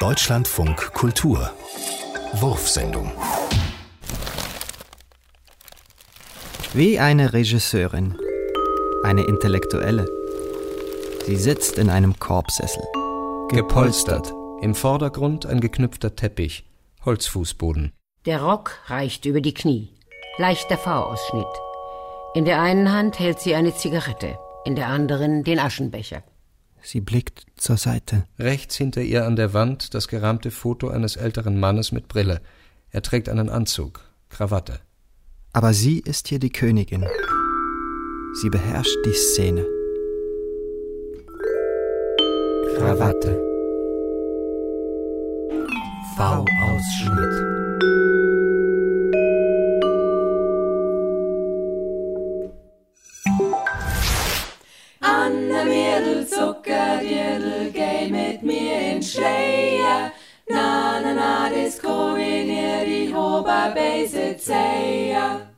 Deutschlandfunk Kultur. Wurfsendung. Wie eine Regisseurin, eine Intellektuelle. Sie sitzt in einem Korbsessel. Gepolstert, im Vordergrund ein geknüpfter Teppich, Holzfußboden. Der Rock reicht über die Knie, leichter V-Ausschnitt. In der einen Hand hält sie eine Zigarette, in der anderen den Aschenbecher. Sie blickt zur Seite. Rechts hinter ihr an der Wand das gerahmte Foto eines älteren Mannes mit Brille. Er trägt einen Anzug, Krawatte. Aber sie ist hier die Königin. Sie beherrscht die Szene. Krawatte. V-Ausschnitt. Anna Miedl, Zuckerdiedl, geh mit mir in Schleier. Na, na, na, das Kohinir, die Hoba Base Zeier.